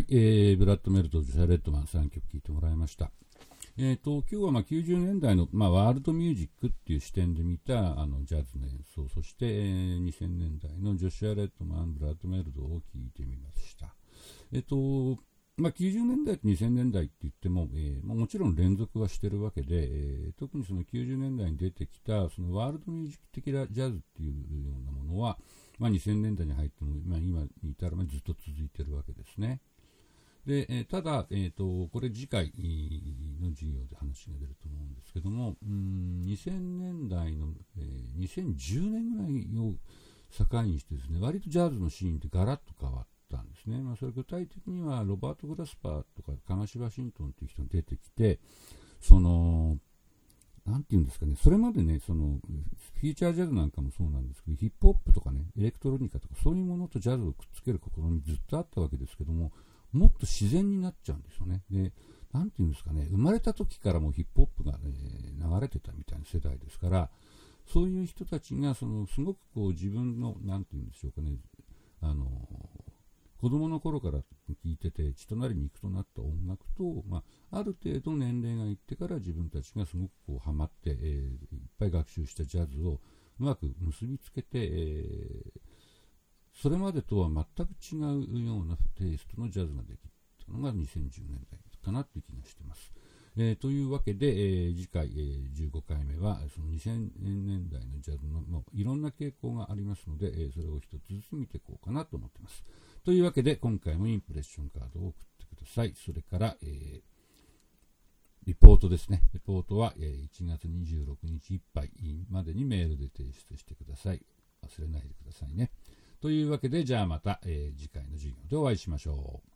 はい、ブラッド・メルト、ジョシャ・レッドマン、3曲聴いてもらいました。今日は90年代の、ワールドミュージックっていう視点で見たジャズの演奏、そして、2000年代のジョシュア・レッドマン、ブラッド・メルドを聴いてみました。90年代と2000年代って言っても、もちろん連続はしてるわけで、特にその90年代に出てきたそのワールドミュージック的なジャズっていうようなものは、2000年代に入っても、今に至るまでずっと続いてるわけですね。でただ、これ次回の授業で話が出ると思うんですけども、2000年代の、2010年ぐらいを境にしてですね、割とジャズのシーンってガラッと変わったんですね。それ具体的にはロバート・グラスパーとかカガシ・ワシントンという人が出てきて、そのなんていうんですかね、それまでね、そのフィーチャージャズなんかもそうなんですけど、ヒップホップとかね、エレクトロニカとかそういうものとジャズをくっつける試みずっとあったわけですけども、もっと自然になっちゃうんですよね。で、なんていうんですかね、生まれた時からもうヒップホップが、流れてたみたいな世代ですから、そういう人たちがそのすごくこう自分のなんていうんでしょうかね、子供の頃から聴いてて血となり肉となった音楽と、ある程度年齢がいってから自分たちがすごくこうハマって、いっぱい学習したジャズをうまく結びつけて、それまでとは全く違うようなテイストのジャズができたのが2010年代かなという気がしています。というわけで、次回、15回目はその2000年代のジャズのいろんな傾向がありますので、それを一つずつ見ていこうかなと思っています。というわけで今回もインプレッションカードを送ってください。それから、リポートですね。リポートは、1月26日いっぱいまでにメールで提出してください。忘れないでくださいね。というわけで、じゃあまた、次回の授業でお会いしましょう。